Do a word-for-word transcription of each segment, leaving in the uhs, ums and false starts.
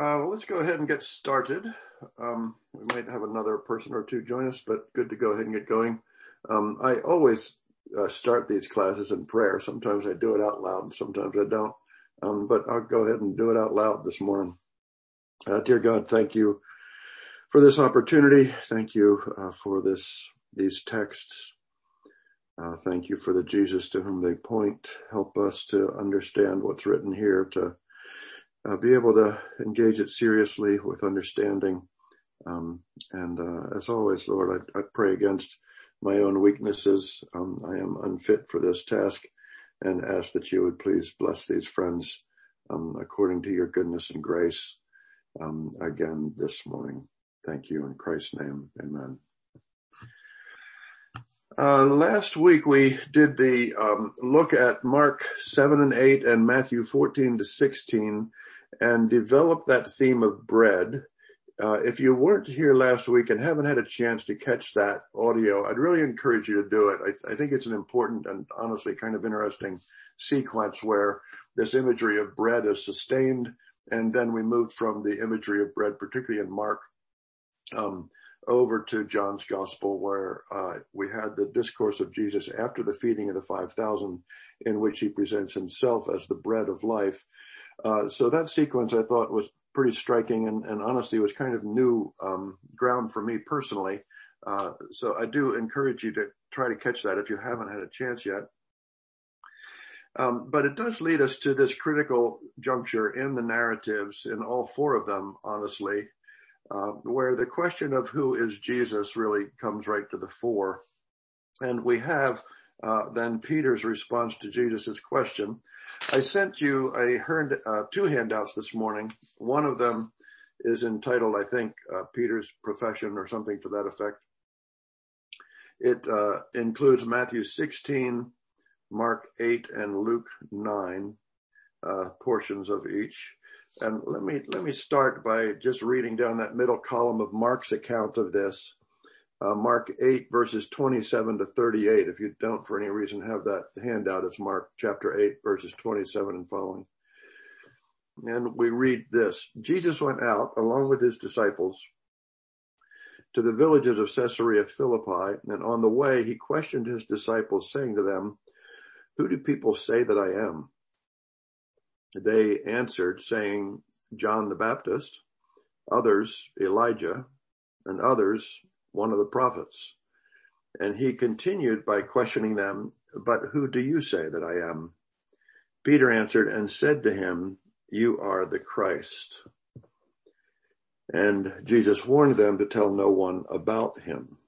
Uh, well, let's go ahead and get started. Um, we might have another person or two join us, but good to go ahead and get going. Um, I always uh, start these classes in prayer. Sometimes I do it out loud and sometimes I don't, um, but I'll go ahead and do it out loud this morning. Uh, dear God, thank you for this opportunity. Thank you uh, for this these texts. Uh, thank you for the Jesus to whom they point. Help us to understand what's written here, to Uh, be able to engage it seriously with understanding. Um, and uh, as always, Lord, I, I pray against my own weaknesses. Um, I am unfit for this task and ask that you would please bless these friends um, according to your goodness and grace um, again this morning. Thank you in Christ's name. Amen. Uh, last week we did the um, look at Mark seven and eight and Matthew fourteen to sixteen and developed that theme of bread. Uh, if you weren't here last week and haven't had a chance to catch that audio, I'd really encourage you to do it. I, th- I think it's an important and honestly kind of interesting sequence where this imagery of bread is sustained, and then we moved from the imagery of bread, particularly in Mark, um, over to John's Gospel, where uh, we had the discourse of Jesus after the feeding of the five thousand, in which he presents himself as the bread of life. Uh, so that sequence, I thought, was pretty striking and, and honestly was kind of new um, ground for me personally. Uh, so I do encourage you to try to catch that if you haven't had a chance yet. Um, but it does lead us to this critical juncture in the narratives, in all four of them, honestly, Uh, where the question of who is Jesus really comes right to the fore. And we have uh, then Peter's response to Jesus' question. I sent you I heard, uh, two handouts this morning. One of them is entitled, I think, uh, Peter's Profession or something to that effect. It uh, includes Matthew sixteen, Mark eight, and Luke nine, uh, portions of each. And let me, let me start by just reading down that middle column of Mark's account of this, uh, Mark eight verses twenty-seven to thirty-eight. If you don't for any reason have that handout, it's Mark chapter eight verses twenty-seven and following. And we read this. Jesus went out along with his disciples to the villages of Caesarea Philippi, and on the way he questioned his disciples, saying to them, "Who do people say that I am?" They answered, saying, "John the Baptist, others Elijah, and others one of the prophets." And he continued by questioning them, "But who do you say that I am?" Peter answered and said to him, "You are the Christ." And Jesus warned them to tell no one about him.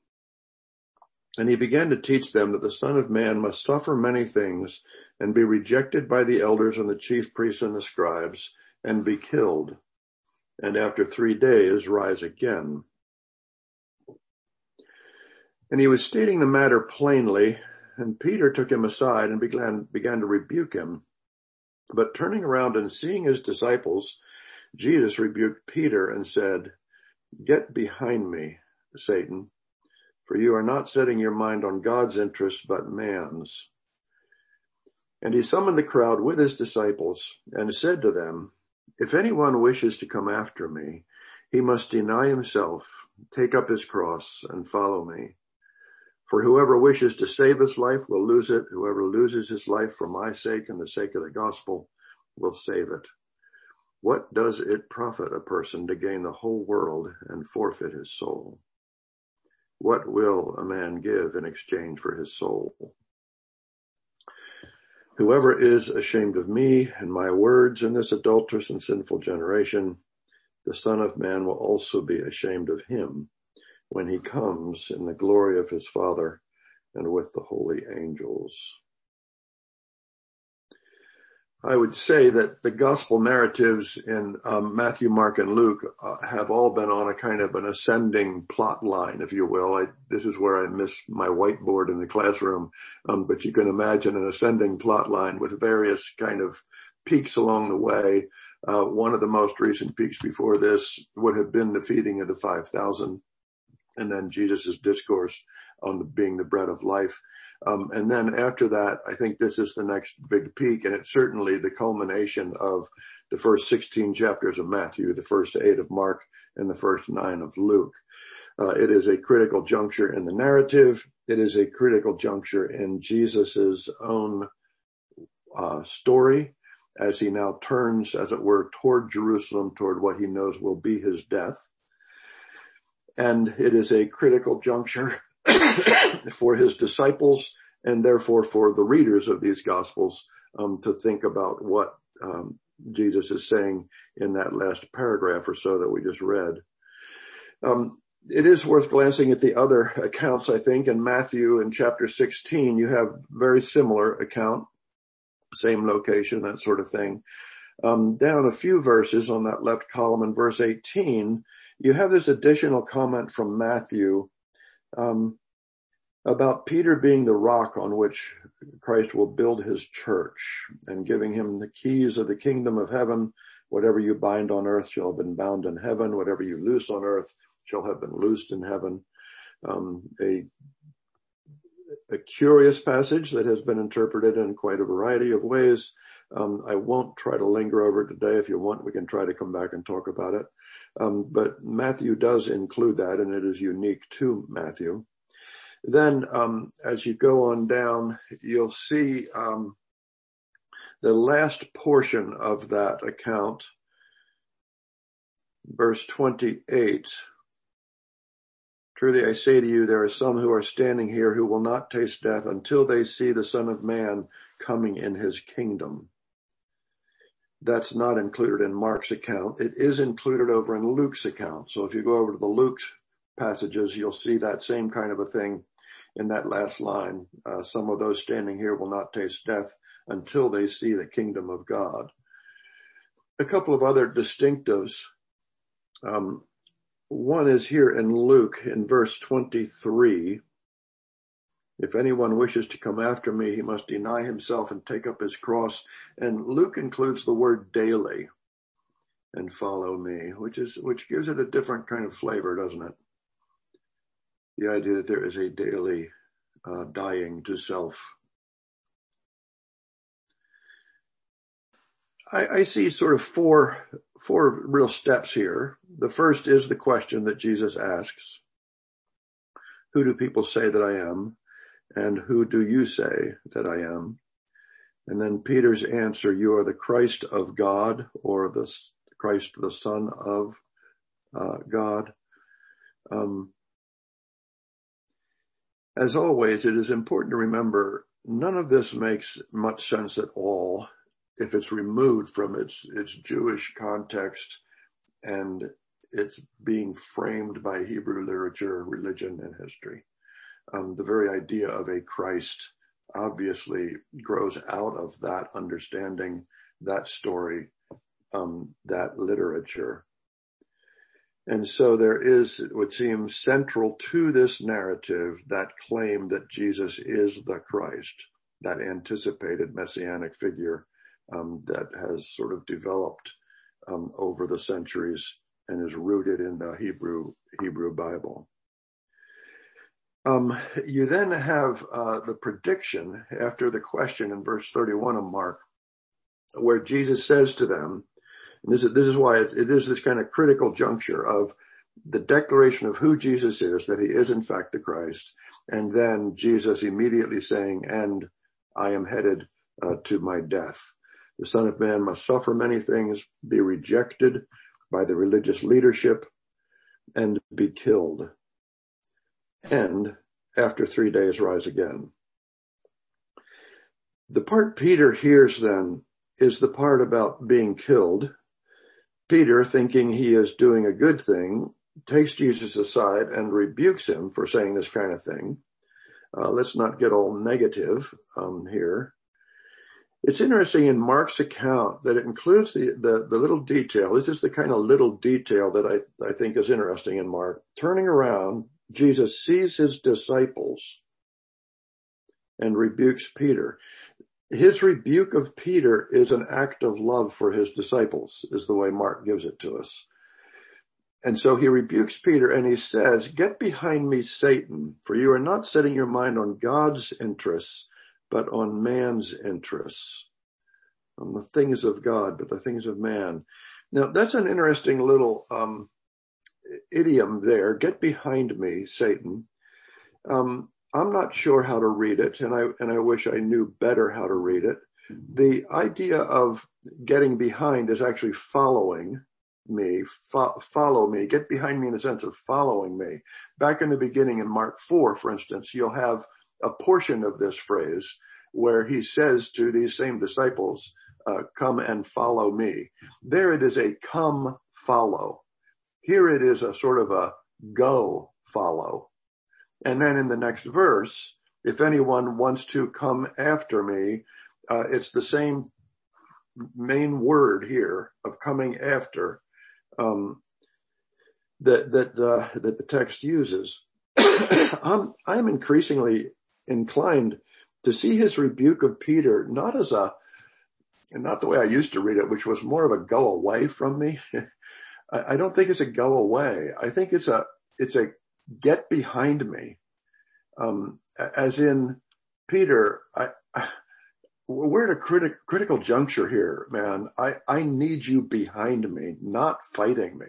And he began to teach them that the Son of Man must suffer many things and be rejected by the elders and the chief priests and the scribes and be killed, and after three days rise again. And he was stating the matter plainly, and Peter took him aside and began, began to rebuke him. But turning around and seeing his disciples, Jesus rebuked Peter and said, "Get behind me, Satan. For you are not setting your mind on God's interests, but man's." And he summoned the crowd with his disciples and said to them, "If anyone wishes to come after me, he must deny himself, take up his cross, and follow me. For whoever wishes to save his life will lose it. Whoever loses his life for my sake and the sake of the gospel will save it. What does it profit a person to gain the whole world and forfeit his soul? What will a man give in exchange for his soul? Whoever is ashamed of me and my words in this adulterous and sinful generation, the Son of Man will also be ashamed of him when he comes in the glory of his Father and with the holy angels." I would say that the gospel narratives in um, Matthew, Mark, and Luke uh, have all been on a kind of an ascending plot line, if you will. I, this is where I miss my whiteboard in the classroom, um, but you can imagine an ascending plot line with various kind of peaks along the way. Uh, one of the most recent peaks before this would have been the feeding of the five thousand, and then Jesus' discourse on the, being the bread of life. Um, and then after that, I think this is the next big peak, and it's certainly the culmination of the first sixteen chapters of Matthew, the first eight of Mark, and the first nine of Luke. Uh, it is a critical juncture in the narrative. It is a critical juncture in Jesus's own uh, story as he now turns, as it were, toward Jerusalem, toward what he knows will be his death. And it is a critical juncture for his disciples, and therefore for the readers of these Gospels, um, to think about what um, Jesus is saying in that last paragraph or so that we just read. Um, it is worth glancing at the other accounts, I think. In Matthew, in chapter sixteen, you have very similar account, same location, that sort of thing. Um, down a few verses on that left column in verse eighteen, you have this additional comment from Matthew Um, about Peter being the rock on which Christ will build his church, and giving him the keys of the kingdom of heaven. Whatever you bind on earth shall have been bound in heaven. Whatever you loose on earth shall have been loosed in heaven. Um, a, a curious passage that has been interpreted in quite a variety of ways. Um, I won't try to linger over it today. If you want, we can try to come back and talk about it. Um, but Matthew does include that, and it is unique to Matthew. Then, um, as you go on down, you'll see um, the last portion of that account, verse twenty-eight. Truly I say to you, there are some who are standing here who will not taste death until they see the Son of Man coming in his kingdom. That's not included in Mark's account. It is included over in Luke's account. So if you go over to the Luke's passages, you'll see that same kind of a thing in that last line. Uh, some of those standing here will not taste death until they see the kingdom of God. A couple of other distinctives. Um, one is here in Luke in verse twenty-three. If anyone wishes to come after me, he must deny himself and take up his cross. And Luke includes the word daily, and follow me, which is, which gives it a different kind of flavor, doesn't it? The idea that there is a daily uh, dying to self. I, I see sort of four, four real steps here. The first is the question that Jesus asks. Who do people say that I am? And who do you say that I am? And then Peter's answer, you are the Christ of God, or the Christ, the Son of uh, God. Um, as always, it is important to remember, none of this makes much sense at all if it's removed from its, its Jewish context and it's being framed by Hebrew literature, religion, and history. Um, the very idea of a Christ obviously grows out of that understanding, that story, um, that literature. And so there is, it would seem, central to this narrative, that claim that Jesus is the Christ, that anticipated messianic figure um, that has sort of developed um, over the centuries and is rooted in the Hebrew Hebrew Bible. Um, you then have uh, the prediction after the question in verse thirty-one of Mark, where Jesus says to them, and this is, this is why it, it is this kind of critical juncture of the declaration of who Jesus is, that he is in fact the Christ, and then Jesus immediately saying, and I am headed uh, to my death. The Son of Man must suffer many things, be rejected by the religious leadership, and be killed, and after three days rise again. The part Peter hears then is the part about being killed. Peter, thinking he is doing a good thing, takes Jesus aside and rebukes him for saying this kind of thing. Uh, let's not get all negative um, here. It's interesting in Mark's account that it includes the, the, the little detail. This is the kind of little detail that I, I think is interesting in Mark. Turning around, Jesus sees his disciples and rebukes Peter. His rebuke of Peter is an act of love for his disciples, is the way Mark gives it to us. And so he rebukes Peter and he says, "Get behind me, Satan, for you are not setting your mind on God's interests, but on man's interests, on the things of God, but the things of man." Now, that's an interesting little um idiom there, "get behind me, Satan." Um, I'm not sure how to read it, and I and I wish I knew better how to read it. The idea of getting behind is actually following me, fo- follow me, get behind me in the sense of following me. Back in the beginning in Mark four, for instance, you'll have a portion of this phrase where he says to these same disciples, uh, come and follow me. There it is a come follow. Here it is a sort of a go follow. And then in the next verse, if anyone wants to come after me, uh, it's the same main word here of coming after, um, that, that, uh, that the text uses. I'm, I'm increasingly inclined to see his rebuke of Peter not as a, not the way I used to read it, which was more of a go away from me. I, I don't think it's a go away. I think it's a, it's a get behind me. Um, as in Peter, I, I we're at a criti- critical juncture here, man. I, I need you behind me, not fighting me.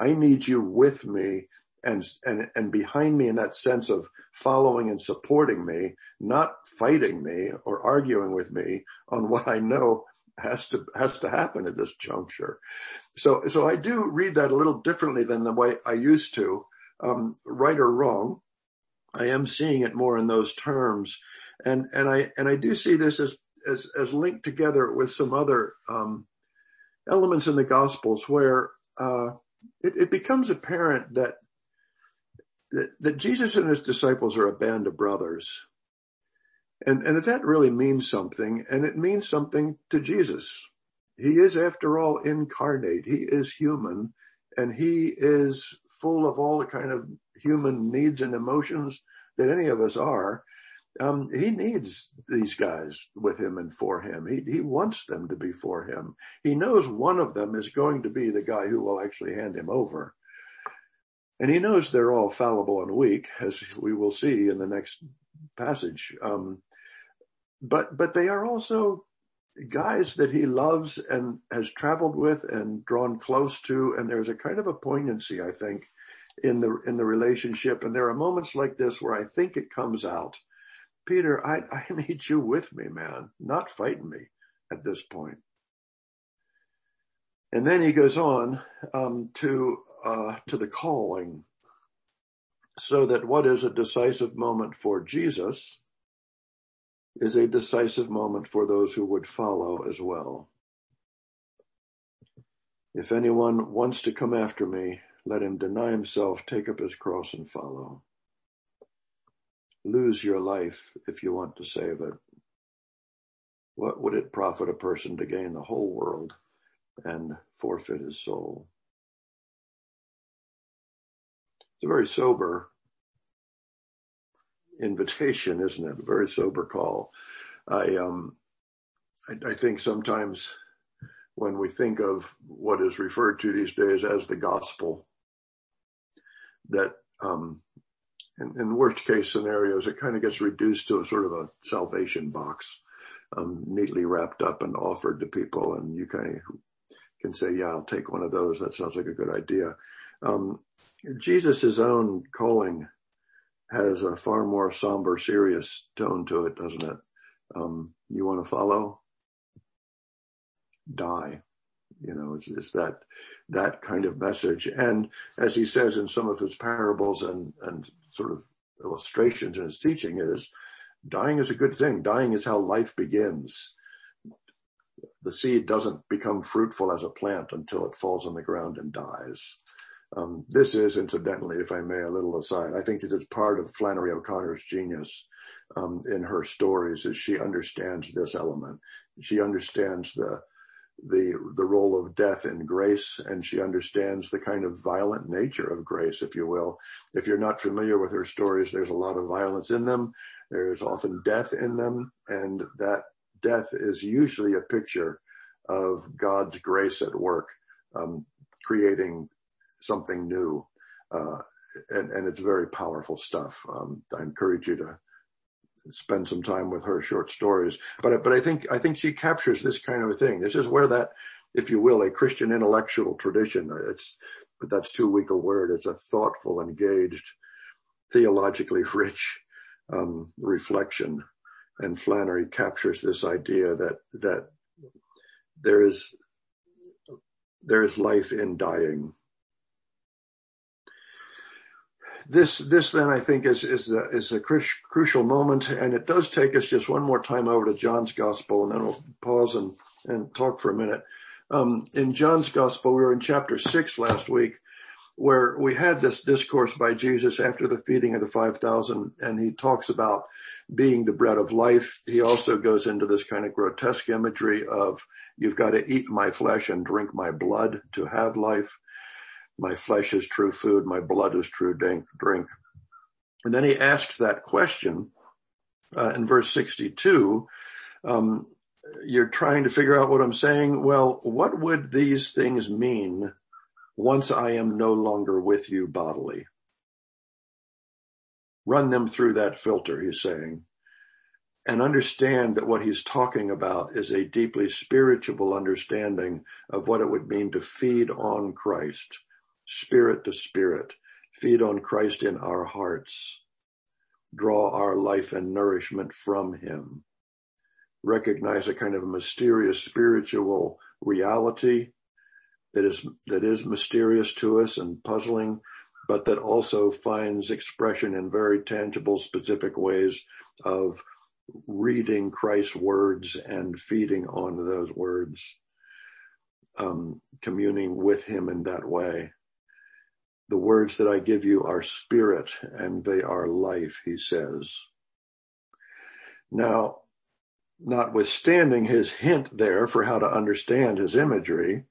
I need you with me and, and, and behind me in that sense of following and supporting me, not fighting me or arguing with me on what I know has to, has to happen at this juncture. So, so I do read that a little differently than the way I used to, um, right or wrong. I am seeing it more in those terms. And, and I, and I do see this as, as, as linked together with some other, um, elements in the Gospels where, uh, it, it becomes apparent that, that, that Jesus and his disciples are a band of brothers. And, and that, that really means something, and it means something to Jesus. He is, after all, incarnate. He is human, and he is full of all the kind of human needs and emotions that any of us are. Um, he needs these guys with him and for him. He, he wants them to be for him. He knows one of them is going to be the guy who will actually hand him over. And he knows they're all fallible and weak, as we will see in the next passage. Um, but, but they are also guys that he loves and has traveled with and drawn close to. And there's a kind of a poignancy, I think, in the, in the relationship. And there are moments like this where I think it comes out. Peter, I, I need you with me, man, not fighting me at this point. And then he goes on um, to uh, to the calling, so that what is a decisive moment for Jesus is a decisive moment for those who would follow as well. If anyone wants to come after me, let him deny himself, take up his cross, and follow. Lose your life if you want to save it. What would it profit a person to gain the whole world and forfeit his soul? It's a very sober invitation, isn't it? A very sober call. I, um, I, I think sometimes when we think of what is referred to these days as the gospel, that, um, In, in worst case scenarios, it kind of gets reduced to a sort of a salvation box, um, neatly wrapped up and offered to people. And you kind of can say, yeah, I'll take one of those. That sounds like a good idea. Um, Jesus' own calling has a far more somber, serious tone to it, doesn't it? Um, you want to follow? Die. You know, it's, it's that, that kind of message. And as he says in some of his parables and, and sort of illustrations in his teaching is, dying is a good thing. Dying is how life begins. The seed doesn't become fruitful as a plant until it falls on the ground and dies. Um, this is, incidentally, if I may, a little aside, I think that it's part of Flannery O'Connor's genius, um, in her stories, is she understands this element. She understands the, the the role of death in grace, and she understands the kind of violent nature of grace, if you will. If you're not familiar with her stories, there's a lot of violence in them. There's often death in them, and that death is usually a picture of God's grace at work, um, creating something new. Uh, and, and it's very powerful stuff. Um, I encourage you to spend some time with her short stories. But, but I think, I think she captures this kind of a thing. This is where that, if you will, a Christian intellectual tradition, it's, but that's too weak a word. It's a thoughtful, engaged, theologically rich, um, reflection. And Flannery captures this idea that, that there is, there is life in dying. This, this then I think is, is a, is a crucial moment, and it does take us just one more time over to John's Gospel, and then we'll pause and, and talk for a minute. Um, in John's Gospel, we were in chapter six last week, where we had this discourse by Jesus after the feeding of the five thousand, and he talks about being the bread of life. He also goes into this kind of grotesque imagery of, you've got to eat my flesh and drink my blood to have life. My flesh is true food, my blood is true drink. And then he asks that question uh, in verse sixty-two, um, you're trying to figure out what I'm saying. Well, what would these things mean once I am no longer with you bodily? Run them through that filter, he's saying, and understand that what he's talking about is a deeply spiritual understanding of what it would mean to feed on Christ, spirit to spirit, feed on Christ in our hearts, draw our life and nourishment from him, recognize a kind of mysterious spiritual reality that is, that is mysterious to us and puzzling, but that also finds expression in very tangible, specific ways of reading Christ's words and feeding on those words, um, communing with him in that way. The words that I give you are spirit and they are life, he says. Now, notwithstanding his hint there for how to understand his imagery,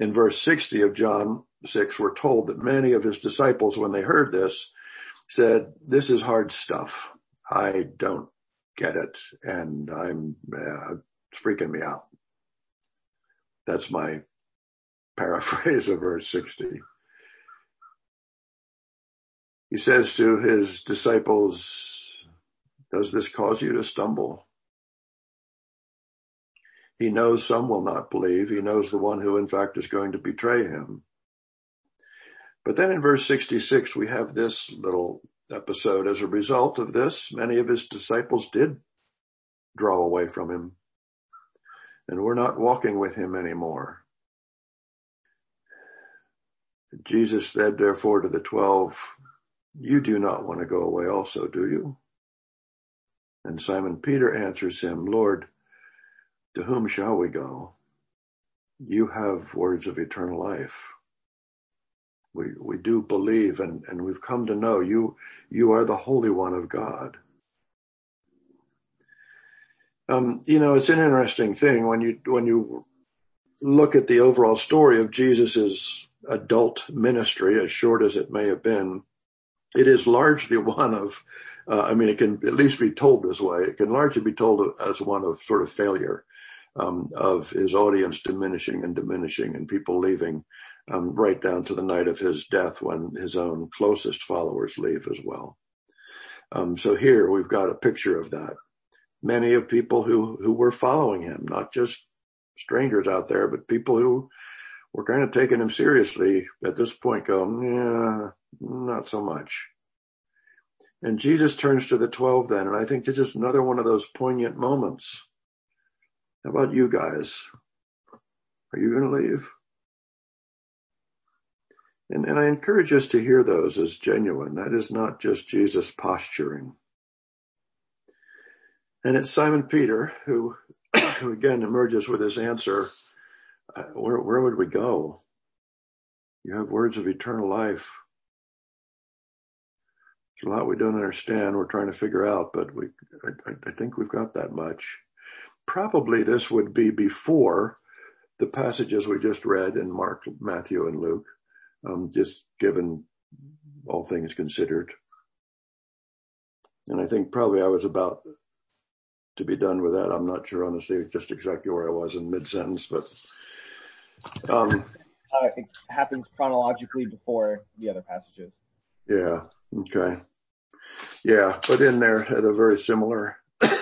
in verse sixty of John six, we're told that many of his disciples, when they heard this, said, this is hard stuff. I don't get it, and I'm uh, it's freaking me out. That's my paraphrase of verse sixty. He says to his disciples, does this cause you to stumble? He knows some will not believe. He knows the one who, in fact, is going to betray him. But then in verse sixty-six, we have this little episode. As a result of this, many of his disciples did draw away from him, and we're not walking with him anymore. Jesus said, therefore, to the twelve, you do not want to go away also, do you? And Simon Peter answers him, Lord, to whom shall we go? You have words of eternal life. We we do believe, and, and we've come to know you, you are the Holy One of God. Um, you know, it's an interesting thing when you, when you look at the overall story of Jesus's adult ministry, as short as it may have been, it is largely one of, uh, I mean, it can at least be told this way. It can largely be told as one of sort of failure, um, of his audience diminishing and diminishing and people leaving. Um, right down to the night of his death when his own closest followers leave as well. Um, so here we've got a picture of that. Many of people who, who were following him, not just strangers out there, but people who were kind of taking him seriously at this point go, yeah, not so much. And Jesus turns to the twelve then, and I think it's just another one of those poignant moments. How about you guys? Are you going to leave? And, and I encourage us to hear those as genuine. That is not just Jesus posturing. And it's Simon Peter who, who again emerges with his answer, uh, where, where would we go? You have words of eternal life. There's a lot we don't understand. We're trying to figure out, but we, I, I think we've got that much. Probably this would be before the passages we just read in Mark, Matthew, and Luke. Um, just given all things considered. And I think probably I was about to be done with that. I'm not sure, honestly, just exactly where I was in mid-sentence, but um, uh, it happens chronologically before the other passages. Yeah. Okay. Yeah. But in there at a very similar,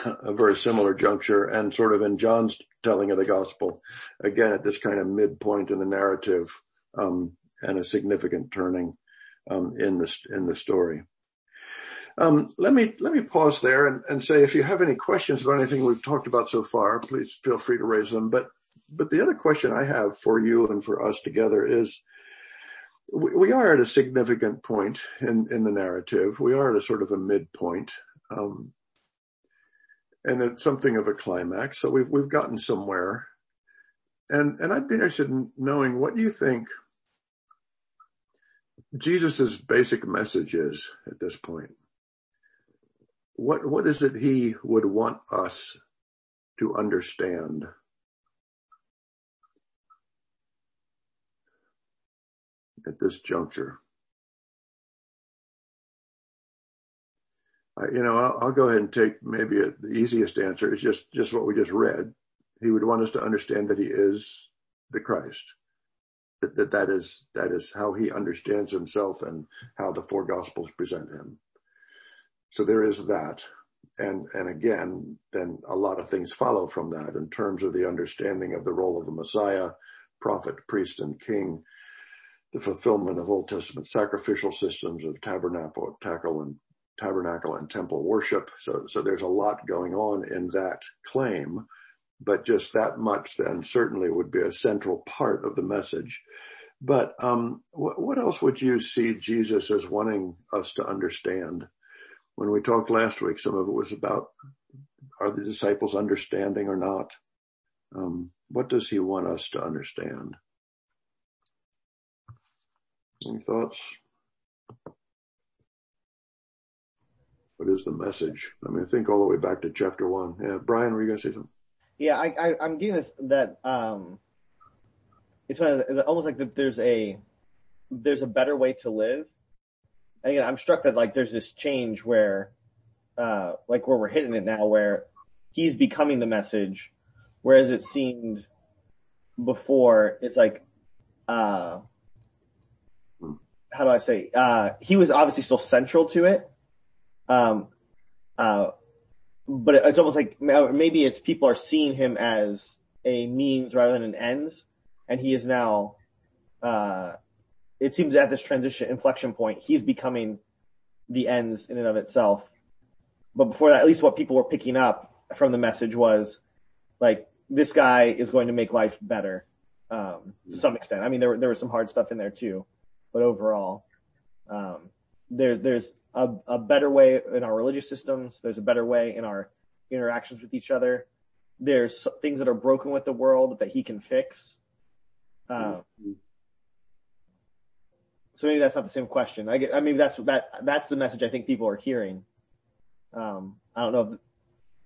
a very similar juncture, and sort of in John's telling of the gospel, again, at this kind of midpoint in the narrative, um, and a significant turning, um, in the, in the story. Um, let me, let me pause there and, and say, if you have any questions about anything we've talked about so far, please feel free to raise them. But, but the other question I have for you and for us together is, we, we are at a significant point in, in the narrative. We are at a sort of a midpoint. Um, and it's something of a climax. So we've, we've gotten somewhere. And, and I'd be interested in knowing what you think Jesus's basic message is at this point. What, what is it he would want us to understand? At this juncture, I, you know, I'll, I'll go ahead and take maybe a, the easiest answer is just, just what we just read. He would want us to understand that he is the Christ, that, that that is, that is how he understands himself and how the four gospels present him. So there is that. And, and again, then a lot of things follow from that in terms of the understanding of the role of the Messiah, prophet, priest, and king. The fulfillment of Old Testament sacrificial systems of tabernacle, tackle and tabernacle and temple worship. So, so there's a lot going on in that claim, but just that much then certainly would be a central part of the message. But, um, what, what else would you see Jesus as wanting us to understand? When we talked last week, some of it was about, are the disciples understanding or not? Um, what does he want us to understand? Any thoughts? What is the message? I mean, I think all the way back to chapter one. Yeah, Brian, were you going to say something? Yeah, I, I, I'm getting this, that, um, it's one of the, almost like that there's a, there's a better way to live. And again, I'm struck that like there's this change where, uh, like where we're hitting it now, where he's becoming the message, whereas it seemed before, it's like, uh, how do I say, uh, he was obviously still central to it. Um, uh, but it's almost like maybe it's people are seeing him as a means rather than an ends. And he is now, uh, it seems at this transition inflection point, he's becoming the ends in and of itself. But before that, at least what people were picking up from the message was like, this guy is going to make life better, um, to some extent. I mean, there were, there was some hard stuff in there too. But overall, um, there, there's a, a better way in our religious systems. There's a better way in our interactions with each other. There's things that are broken with the world that he can fix. Um, mm-hmm. So maybe that's not the same question. I, get, I mean, that's that that's the message I think people are hearing. Um, I don't know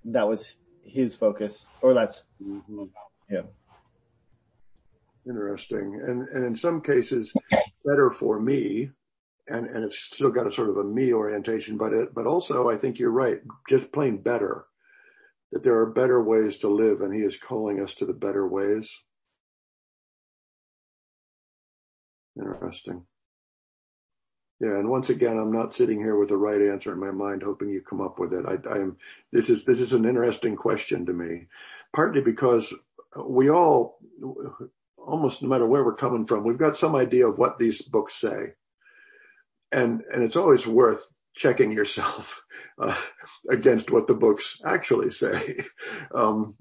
if that was his focus or that's mm-hmm. yeah. Interesting. And, and in some cases, better for me, and, and it's still got a sort of a me orientation, but it, but also I think you're right, just plain better, that there are better ways to live and he is calling us to the better ways. Interesting. Yeah. And once again, I'm not sitting here with the right answer in my mind, hoping you come up with it. I, I'm, this is, this is an interesting question to me, partly because we all, almost no matter where we're coming from, we've got some idea of what these books say. And, and it's always worth checking yourself, uh, against what the books actually say. Um,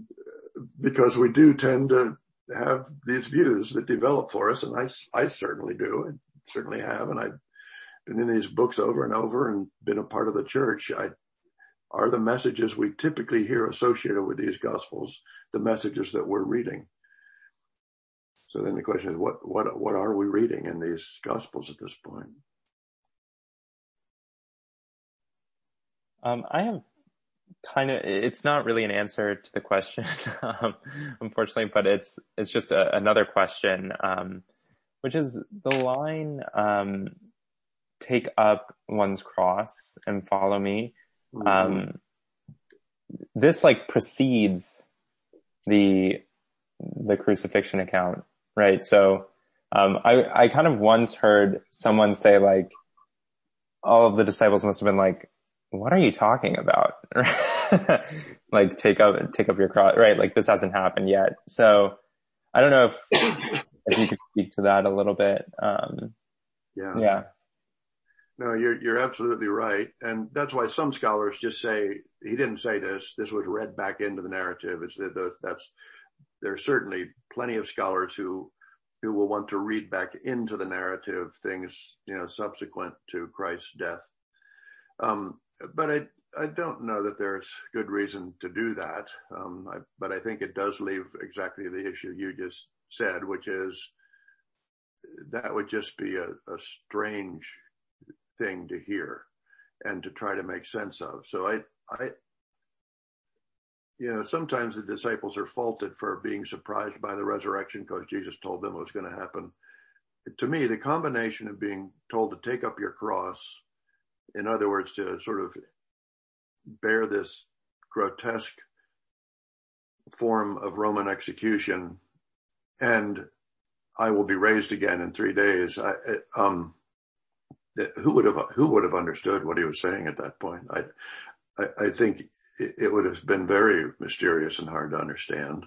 because we do tend to have these views that develop for us. And I, I certainly do and certainly have. And I've been in these books over and over and been a part of the church. I, are the messages we typically hear associated with these gospels, the messages that we're reading? So then the question is, what, what, what are we reading in these Gospels at this point? Um, I have kind of, it's not really an answer to the question, um, unfortunately, but it's, it's just a, another question, um, which is the line, um, take up one's cross and follow me. Mm-hmm. Um, this like precedes the, the crucifixion account. Right. So, Um, I, I kind of once heard someone say, like, all of the disciples must have been like, what are you talking about? Like, take up, take up your cross, right? Like, this hasn't happened yet. So I don't know if, if you could speak to that a little bit. Um, yeah. Yeah. No, you're, you're absolutely right. And that's why some scholars just say, he didn't say this. This was read back into the narrative. It's that that's, there are certainly plenty of scholars who, who will want to read back into the narrative things, you know, subsequent to Christ's death. Um, But I, I don't know that there's good reason to do that. Um, I, but I think it does leave exactly the issue you just said, which is that would just be a, a strange thing to hear and to try to make sense of. So I, I, you know, sometimes the disciples are faulted for being surprised by the resurrection because Jesus told them it was going to happen. To me, the combination of being told to take up your cross, in other words, to sort of bear this grotesque form of Roman execution, and I will be raised again in three days. I, um, who would have who would have understood what he was saying at that point? I, I, I think it would have been very mysterious and hard to understand.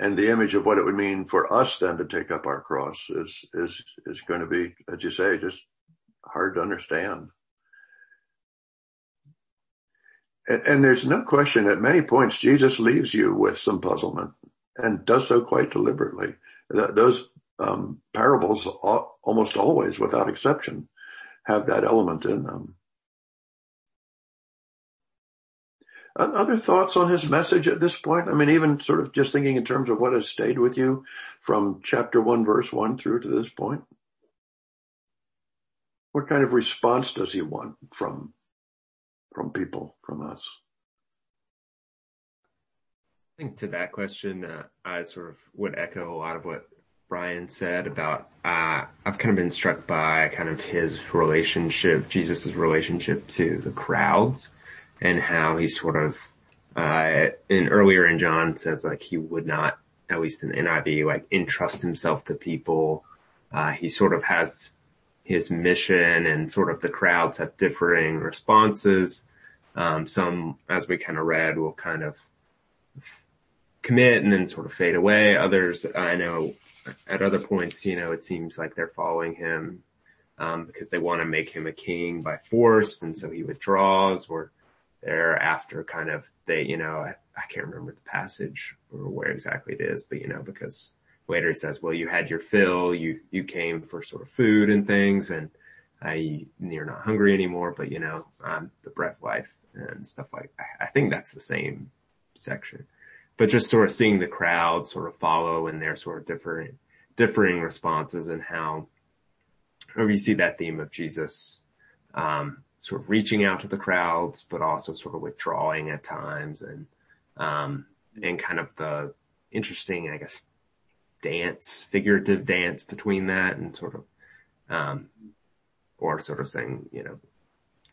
And the image of what it would mean for us then to take up our cross is is is going to be, as you say, just hard to understand. And, and there's no question at many points, Jesus leaves you with some puzzlement and does so quite deliberately. Th- those um, parables al- almost always, without exception, have that element in them. Other thoughts on his message at this point? I mean, even sort of just thinking in terms of what has stayed with you from chapter one, verse one through to this point. What kind of response does he want from, from people, from us? I think to that question, uh, I sort of would echo a lot of what Brian said about, uh, I've kind of been struck by kind of his relationship, Jesus's relationship to the crowds, and how he sort of, uh, in earlier in John says, like, he would not, at least in the N I V, like, entrust himself to people. Uh, he sort of has his mission, and sort of the crowds have differing responses. Um, some, as we kind of read, will kind of commit and then sort of fade away. Others, I know at other points, you know, it seems like they're following him, um, because they want to make him a king by force. And so he withdraws, or they're after kind of they, you know, I, I can't remember the passage or where exactly it is, but, you know, because later he says, well, you had your fill, you, you came for sort of food and things, and uh, you, you're not hungry anymore, but, you know, um, the bread of life and stuff like that. I think that's the same section, but just sort of seeing the crowd sort of follow and their sort of differing, differing responses, and how, or you see that theme of Jesus, um, sort of reaching out to the crowds, but also sort of withdrawing at times, and, um, and kind of the interesting, I guess, dance, figurative dance between that and sort of, um, or sort of saying, you know,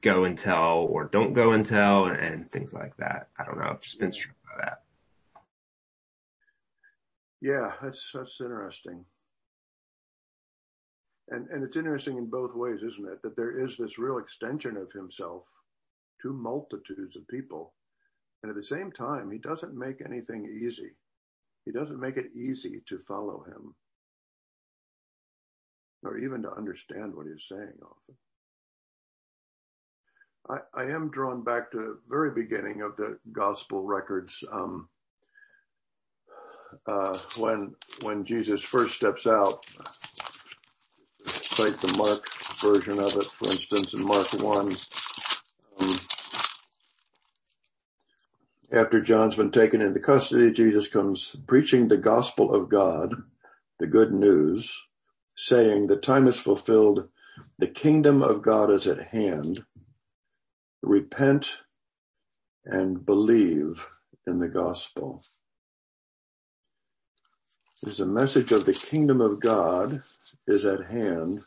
go and tell, or don't go and tell, and, and things like that. I don't know. I've just been struck by that. Yeah, that's, that's interesting. And, and it's interesting in both ways, isn't it? That there is this real extension of himself to multitudes of people. And at the same time, he doesn't make anything easy. He doesn't make it easy to follow him, or even to understand what he's saying often. I, I am drawn back to the very beginning of the gospel records, um, uh, when, when Jesus first steps out. Cite the Mark version of it, for instance, in Mark one. Um, After John's been taken into custody, Jesus comes preaching the gospel of God, the good news, saying, the time is fulfilled, the kingdom of God is at hand. Repent and believe in the gospel. There's a message of the kingdom of God is at hand.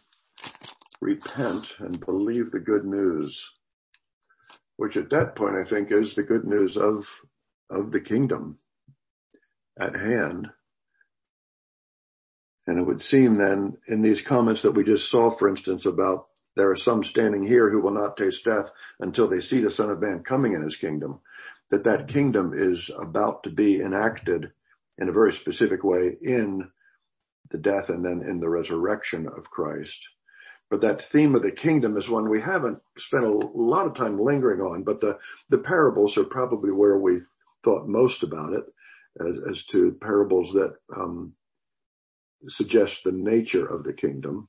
Repent and believe the good news, which at that point I think is the good news of, of the kingdom at hand. And it would seem then in these comments that we just saw, for instance, about there are some standing here who will not taste death until they see the Son of Man coming in his kingdom, that that kingdom is about to be enacted in a very specific way in the death and then in the resurrection of Christ. But that theme of the kingdom is one we haven't spent a lot of time lingering on, but the, the parables are probably where we thought most about it, as, as to parables that um suggest the nature of the kingdom.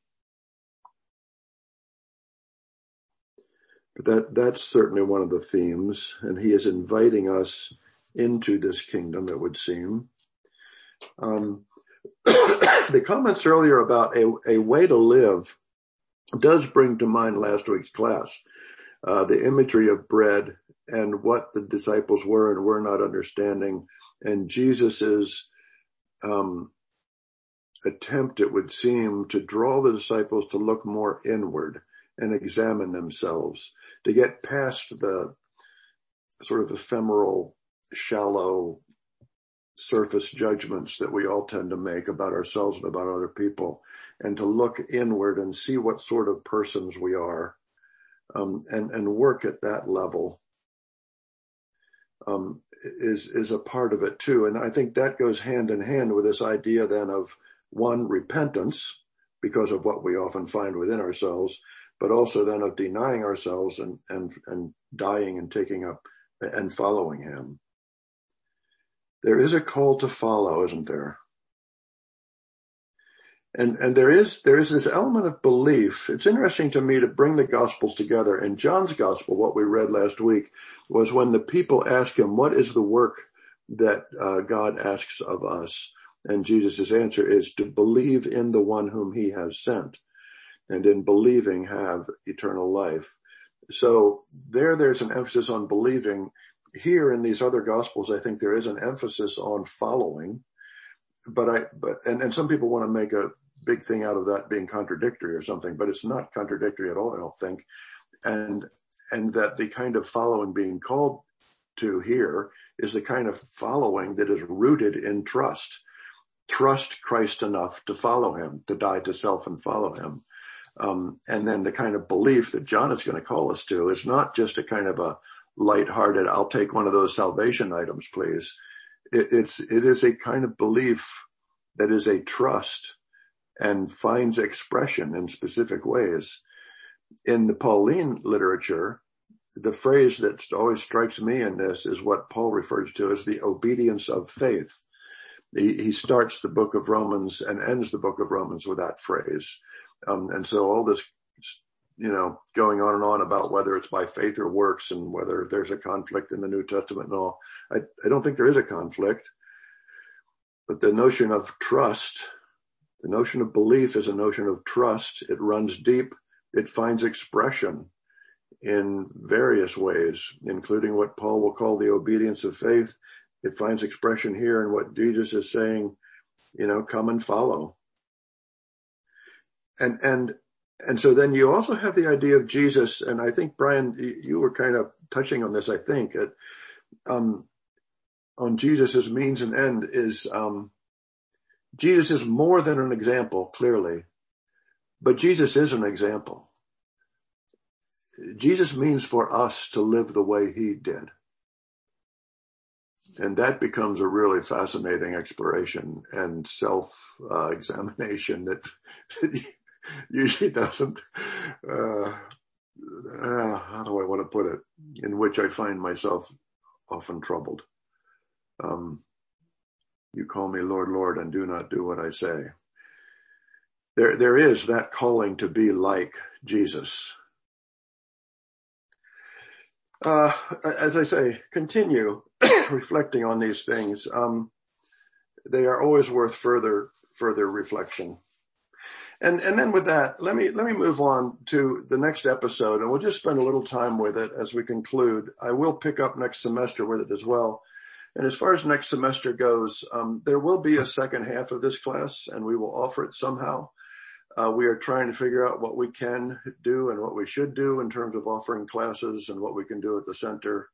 But that, that's certainly one of the themes, and he is inviting us into this kingdom, it would seem. Um, the comments earlier about a, a way to live does bring to mind last week's class, uh, the imagery of bread and what the disciples were and were not understanding, and Jesus's um, attempt, it would seem, to draw the disciples to look more inward and examine themselves, to get past the sort of ephemeral, shallow surface judgments that we all tend to make about ourselves and about other people, and to look inward and see what sort of persons we are, um, and, and work at that level, um, is, is a part of it too. And I think that goes hand in hand with this idea then of, one, repentance, because of what we often find within ourselves, but also then of denying ourselves and, and, and dying and taking up and following him. There is a call to follow, isn't there? And, and there is, there is this element of belief. It's interesting to me to bring the gospels together. In John's gospel, what we read last week was when the people ask him, what is the work that uh, God asks of us? And Jesus' answer is to believe in the one whom he has sent, and in believing have eternal life. So there, there's an emphasis on believing. Here in these other gospels, I think there is an emphasis on following. But I, but, and, and some people want to make a big thing out of that being contradictory or something, but it's not contradictory at all, I don't think. And, and that the kind of following being called to here is the kind of following that is rooted in trust. Trust Christ enough to follow him, to die to self and follow him. Um, and then the kind of belief that John is going to call us to is not just a kind of a lighthearted, I'll take one of those salvation items, please. It, it's, it is a kind of belief that is a trust and finds expression in specific ways. In the Pauline literature, the phrase that always strikes me in this is what Paul refers to as the obedience of faith. He starts the book of Romans and ends the book of Romans with that phrase. Um, and so all this, you know, going on and on about whether it's by faith or works and whether there's a conflict in the New Testament and all, I, I don't think there is a conflict. But the notion of trust, the notion of belief is a notion of trust. It runs deep. It finds expression in various ways, including what Paul will call the obedience of faith. It finds expression here in what Jesus is saying, you know, come and follow. And, and, and so then you also have the idea of Jesus. And I think, Brian, you were kind of touching on this, I think, at, um, on Jesus's means and end is, um, Jesus is more than an example, clearly, but Jesus is an example. Jesus means for us to live the way he did. And that becomes a really fascinating exploration and self-examination uh, that, that usually doesn't, uh, uh, how do I want to put it, in which I find myself often troubled. Um, you call me Lord, Lord, and do not do what I say. There, there is that calling to be like Jesus. Uh, as I say, continue reflecting on these things. Um, they are always worth further, further reflection. And, and then with that, let me, let me move on to the next episode, and we'll just spend a little time with it as we conclude. I will pick up next semester with it as well. And as far as next semester goes, um, there will be a second half of this class, and we will offer it somehow. Uh, we are trying to figure out what we can do and what we should do in terms of offering classes and what we can do at the center,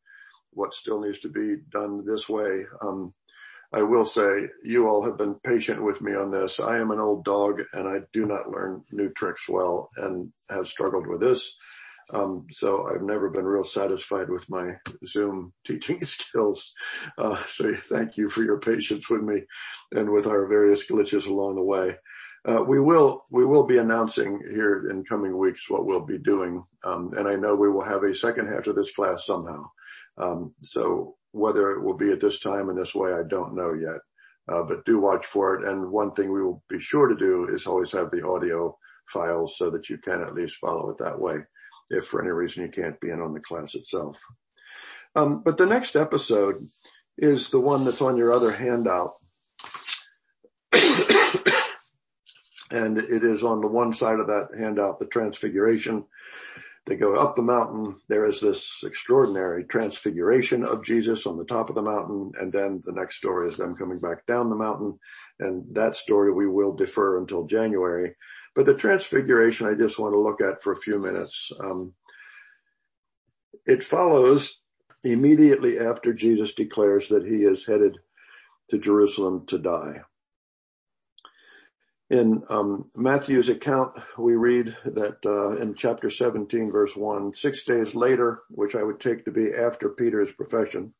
what still needs to be done this way. Um, I will say you all have been patient with me on this. I am an old dog and I do not learn new tricks well and have struggled with this. Um, so I've never been real satisfied with my Zoom teaching skills. Uh, so thank you for your patience with me and with our various glitches along the way. Uh, we will, we will be announcing here in coming weeks what we'll be doing. Um, and I know we will have a second half to this class somehow. Um, so whether it will be at this time in this way, I don't know yet. Uh, but do watch for it. And one thing we will be sure to do is always have the audio files so that you can at least follow it that way, if for any reason you can't be in on the class itself. Um, but the next episode is the one that's on your other handout. And it is on the one side of that handout, the Transfiguration. They go up the mountain. There is this extraordinary transfiguration of Jesus on the top of the mountain. And then the next story is them coming back down the mountain. And that story we will defer until January. But the Transfiguration I just want to look at for a few minutes. Um, it follows immediately after Jesus declares that he is headed to Jerusalem to die. In um, Matthew's account, we read that uh, in chapter seventeen, verse one, six days later, which I would take to be after Peter's profession,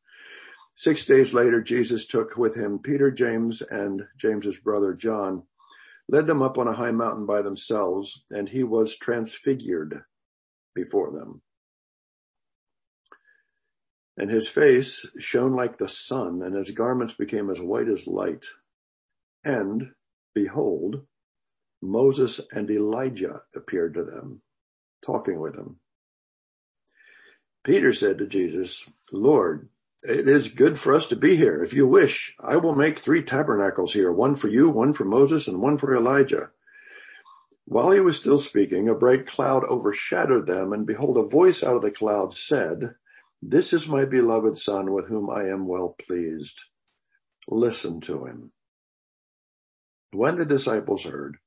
six days later, Jesus took with him Peter, James, and James's brother John, led them up on a high mountain by themselves, and he was transfigured before them. And his face shone like the sun, and his garments became as white as light. And behold, Moses and Elijah appeared to them, talking with him. Peter said to Jesus, Lord, it is good for us to be here. If you wish, I will make three tabernacles here, one for you, one for Moses, and one for Elijah. While he was still speaking, a bright cloud overshadowed them, and behold, a voice out of the cloud said, This is my beloved Son, with whom I am well pleased. Listen to him. When the disciples heard,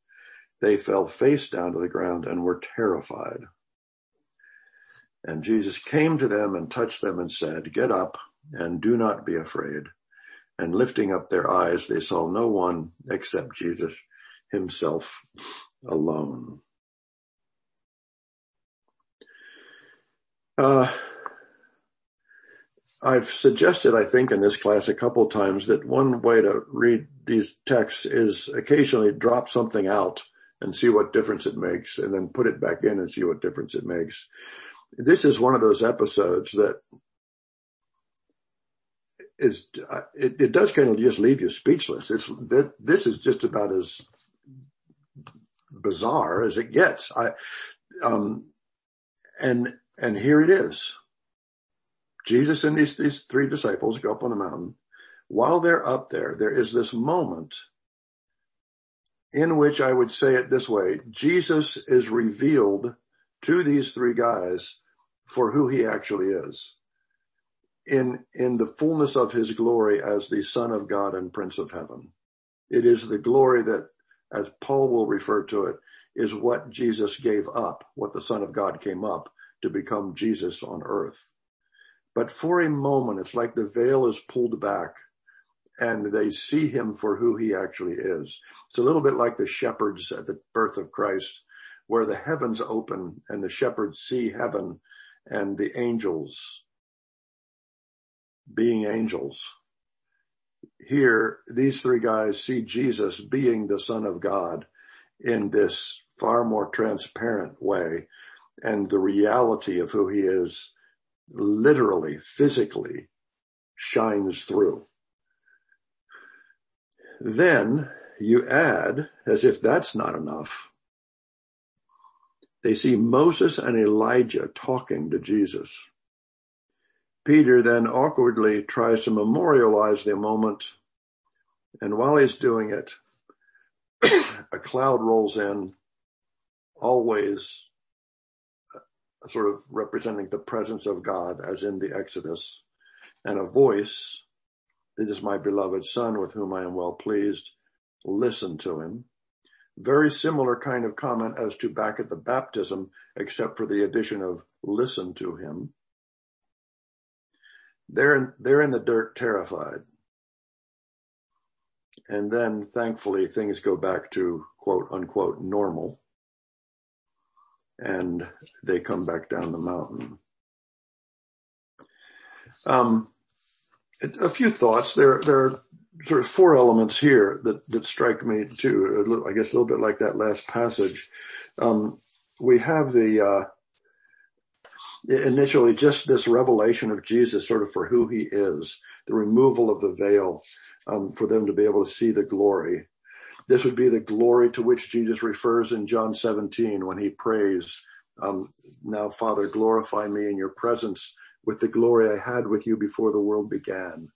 they fell face down to the ground and were terrified. And Jesus came to them and touched them and said, Get up and do not be afraid. And lifting up their eyes, they saw no one except Jesus himself alone. Uh, I've suggested, I think, in this class a couple times that one way to read these texts is occasionally drop something out and see what difference it makes, and then put it back in and see what difference it makes. This is one of those episodes that is, it, it does kind of just leave you speechless. It's that this is just about as bizarre as it gets. I, um, and, and here it is. Jesus and these, these three disciples go up on the mountain. While they're up there, there is this moment in which, I would say it this way, Jesus is revealed to these three guys for who he actually is, in in the fullness of his glory as the Son of God and Prince of Heaven. It is the glory that, as Paul will refer to it, is what Jesus gave up, what the Son of God came up to become Jesus on earth. But for a moment, it's like the veil is pulled back and they see him for who he actually is. It's a little bit like the shepherds at the birth of Christ, where the heavens open and the shepherds see heaven and the angels being angels. Here, these three guys see Jesus being the Son of God in this far more transparent way, and the reality of who he is literally, physically shines through. Then you add, as if that's not enough, they see Moses and Elijah talking to Jesus. Peter then awkwardly tries to memorialize the moment, and while he's doing it, a cloud rolls in, always sort of representing the presence of God as in the Exodus, and a voice, this is my beloved Son with whom I am well pleased, listen to him. Very similar kind of comment as to back at the baptism, except for the addition of listen to him. They're in, they're in the dirt terrified. And then, thankfully, things go back to, quote, unquote, normal. And they come back down the mountain. Um, a few thoughts. There, there are sort of four elements here that, that strike me, too, I guess a little bit like that last passage. Um, we have the... Uh, Initially, just this revelation of Jesus sort of for who he is, the removal of the veil um, for them to be able to see the glory. This would be the glory to which Jesus refers in John seventeen when he prays, um, now, Father, glorify me in your presence with the glory I had with you before the world began.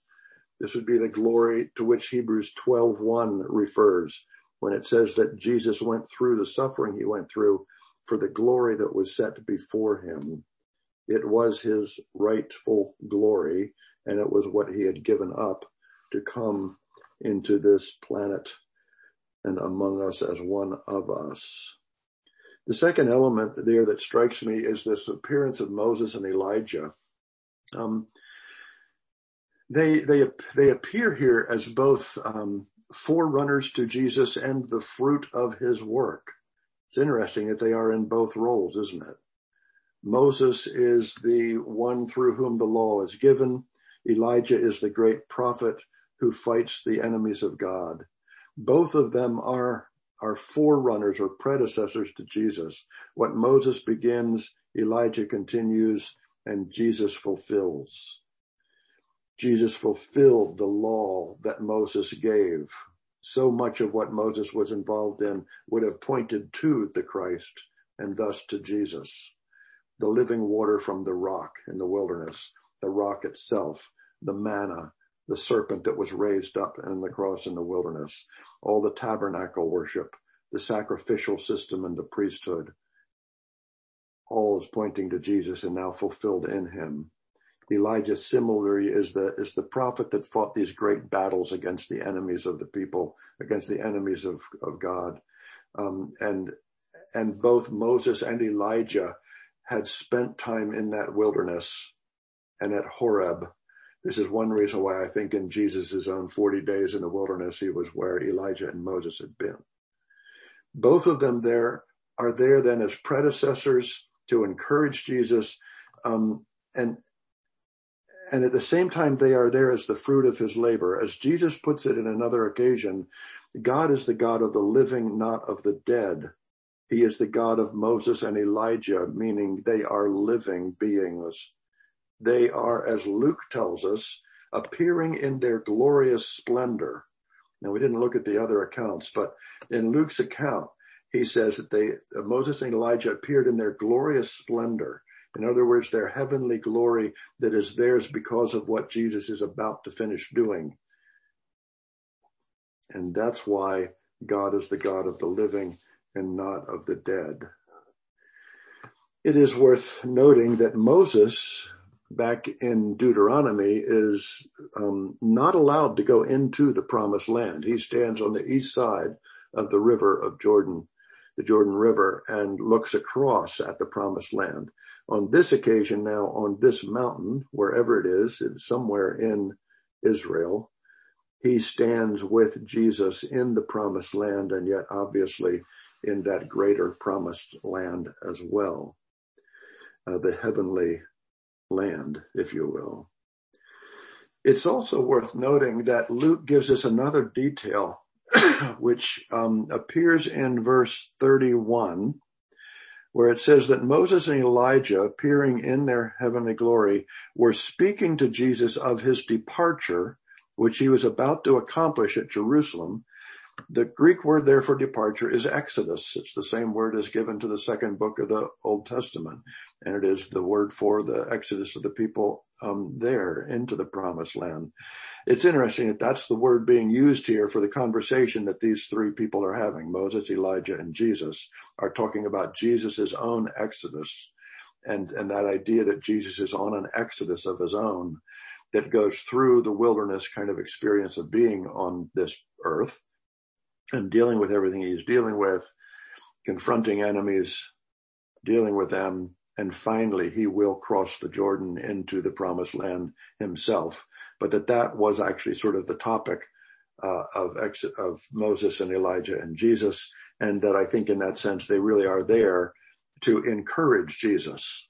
This would be the glory to which Hebrews twelve one refers when it says that Jesus went through the suffering he went through for the glory that was set before him. It was his rightful glory, and it was what he had given up to come into this planet and among us as one of us. The second element there that strikes me is this appearance of Moses and Elijah. Um, they they they appear here as both um, forerunners to Jesus and the fruit of his work. It's interesting that they are in both roles, isn't it? Moses is the one through whom the law is given. Elijah is the great prophet who fights the enemies of God. Both of them are, are forerunners or predecessors to Jesus. What Moses begins, Elijah continues, and Jesus fulfills. Jesus fulfilled the law that Moses gave. So much of what Moses was involved in would have pointed to the Christ and thus to Jesus. The living water from the rock in the wilderness, the rock itself, the manna, the serpent that was raised up in the cross in the wilderness, all the tabernacle worship, the sacrificial system and the priesthood, all is pointing to Jesus and now fulfilled in him. Elijah similarly is the, is the prophet that fought these great battles against the enemies of the people, against the enemies of, of God. Um, and, and both Moses and Elijah had spent time in that wilderness and at Horeb. This is one reason why I think in Jesus' own forty days in the wilderness, he was where Elijah and Moses had been. Both of them there are there then as predecessors to encourage Jesus. Um, and, and at the same time, they are there as the fruit of his labor. As Jesus puts it in another occasion, God is the God of the living, not of the dead. He is the God of Moses and Elijah, meaning they are living beings. They are, as Luke tells us, appearing in their glorious splendor. Now, we didn't look at the other accounts, but in Luke's account, he says that they, Moses and Elijah appeared in their glorious splendor. In other words, their heavenly glory that is theirs because of what Jesus is about to finish doing. And that's why God is the God of the living and not of the dead. It is worth noting that Moses, back in Deuteronomy, is um, not allowed to go into the promised land. He stands on the east side of the river of Jordan, the Jordan River, and looks across at the promised land. On this occasion now, on this mountain, wherever it is, it's somewhere in Israel, he stands with Jesus in the promised land, and yet obviously in that greater promised land as well, uh, the heavenly land, if you will. It's also worth noting that Luke gives us another detail, which um, appears in verse thirty-one, where it says that Moses and Elijah, appearing in their heavenly glory, were speaking to Jesus of his departure, which he was about to accomplish at Jerusalem. The Greek word there for departure is exodus. It's the same word as given to the second book of the Old Testament. And it is the word for the exodus of the people um, there into the promised land. It's interesting that that's the word being used here for the conversation that these three people are having. Moses, Elijah, and Jesus are talking about Jesus' own exodus and, and that idea that Jesus is on an exodus of his own that goes through the wilderness kind of experience of being on this earth and dealing with everything he's dealing with, confronting enemies, dealing with them, and finally he will cross the Jordan into the promised land himself. But that that was actually sort of the topic uh, of, ex- of Moses and Elijah and Jesus, and that I think in that sense they really are there to encourage Jesus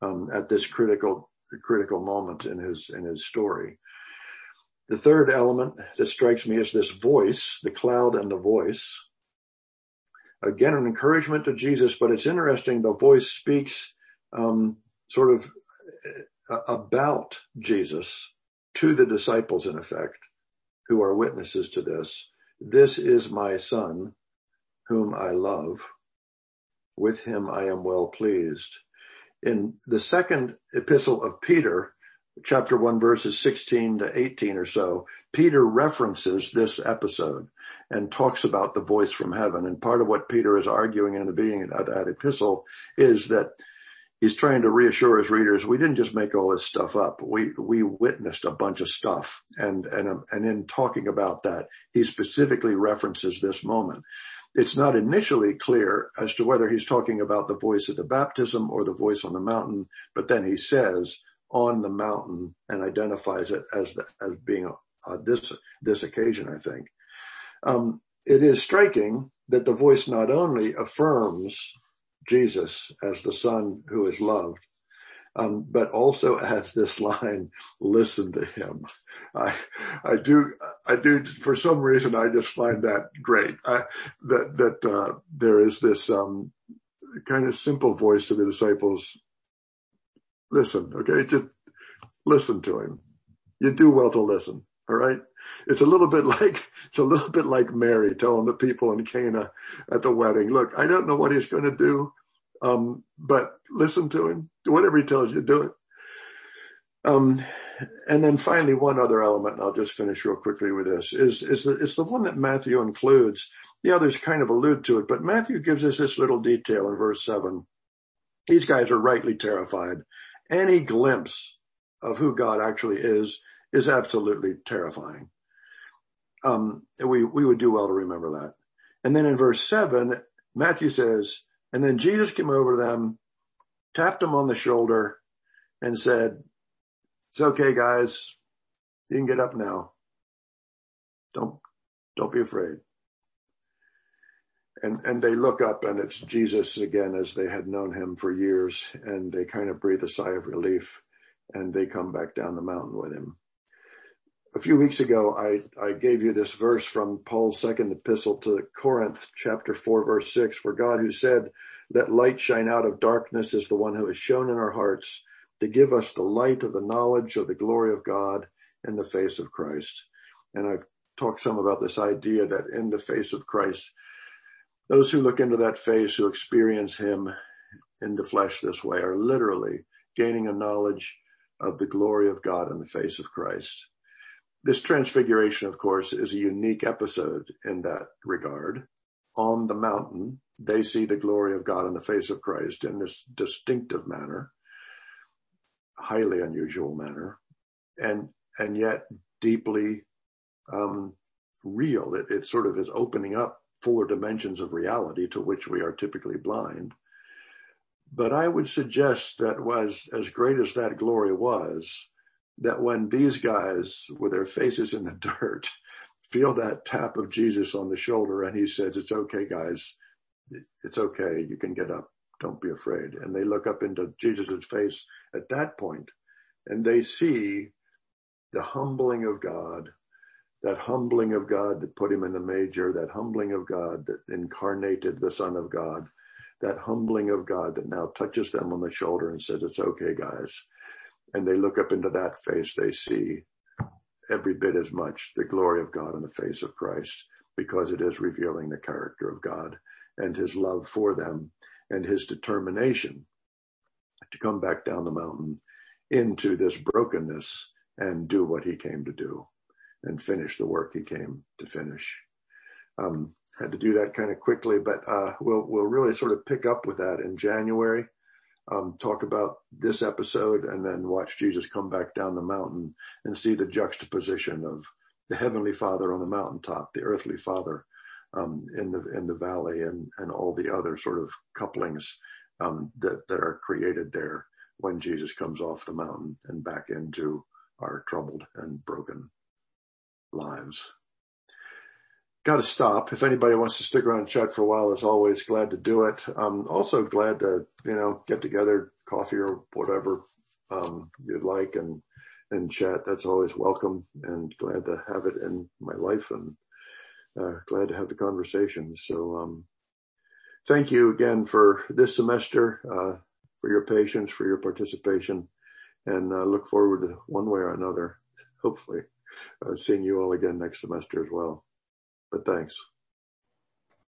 um, at this critical critical moment in his in his story. The third element that strikes me is this voice, the cloud and the voice. Again, an encouragement to Jesus, but it's interesting, the voice speaks um, sort of about Jesus to the disciples, in effect, who are witnesses to this. This is my son, whom I love. With him I am well pleased. In the second epistle of Peter, chapter one, verses sixteen to eighteen or so, Peter references this episode and talks about the voice from heaven. And part of what Peter is arguing in the beginning of that epistle is that he's trying to reassure his readers, we didn't just make all this stuff up. We, we witnessed a bunch of stuff. And, and, and in talking about that, he specifically references this moment. It's not initially clear as to whether he's talking about the voice at the baptism or the voice on the mountain, but then he says, on the mountain, and identifies it as the, as being uh, this this occasion. I think um, it is striking that the voice not only affirms Jesus as the Son who is loved, um, but also has this line: "Listen to him." I I do I do for some reason I just find that great. I, that that uh, there is this um, kind of simple voice to the disciples. Listen, okay? Just listen to him. You do well to listen, all right? It's a little bit like, it's a little bit like Mary telling the people in Cana at the wedding, look, I don't know what he's going to do, um, but listen to him. Whatever he tells you, do it. Um, and then finally, one other element, and I'll just finish real quickly with this, is, is the, it's the one that Matthew includes. The others kind of allude to it, but Matthew gives us this little detail in verse seven. These guys are rightly terrified. Any glimpse of who God actually is, is absolutely terrifying. Um, we, we would do well to remember that. And then in verse seven, Matthew says, and then Jesus came over to them, tapped them on the shoulder and said, it's okay, guys. You can get up now. Don't, don't be afraid. And, and they look up and it's Jesus again, as they had known him for years, and they kind of breathe a sigh of relief and they come back down the mountain with him. A few weeks ago, I, I gave you this verse from Paul's second epistle to Corinth, chapter four, verse six, for God who said, let light shine out of darkness is the one who has shone in our hearts to give us the light of the knowledge of the glory of God in the face of Christ. And I've talked some about this idea that in the face of Christ, those who look into that face, who experience him in the flesh this way, are literally gaining a knowledge of the glory of God in the face of Christ. This transfiguration, of course, is a unique episode in that regard. On the mountain, they see the glory of God in the face of Christ in this distinctive manner, highly unusual manner, and and yet deeply um, real. It, it sort of is opening up fuller dimensions of reality to which we are typically blind. But I would suggest that was as great as that glory was, that when these guys with their faces in the dirt feel that tap of Jesus on the shoulder and he says, it's okay, guys, it's okay, you can get up, don't be afraid. And they look up into Jesus's face at that point and they see the humbling of God, that humbling of God that put him in the manger, that humbling of God that incarnated the Son of God, that humbling of God that now touches them on the shoulder and says, it's okay, guys. And they look up into that face, they see every bit as much the glory of God in the face of Christ, because it is revealing the character of God and his love for them and his determination to come back down the mountain into this brokenness and do what he came to do, and finish the work he came to finish. Um, had to do that kind of quickly, but uh, we'll we'll really sort of pick up with that in January. Um, talk about this episode, and then watch Jesus come back down the mountain and see the juxtaposition of the heavenly Father on the mountaintop, the earthly Father um, in the in the valley, and and all the other sort of couplings um, that that are created there when Jesus comes off the mountain and back into our troubled and broken lives. got to stop. If anybody wants to stick around and chat for a while, as always, glad to do it. I'm also glad to, you know, get together, coffee or whatever um, you'd like, and and chat. That's always welcome, and glad to have it in my life, and uh, glad to have the conversation. So um, thank you again for this semester, uh, for your patience, for your participation, and uh, look forward to one way or another, hopefully, uh, seeing you all again next semester as well. But thanks.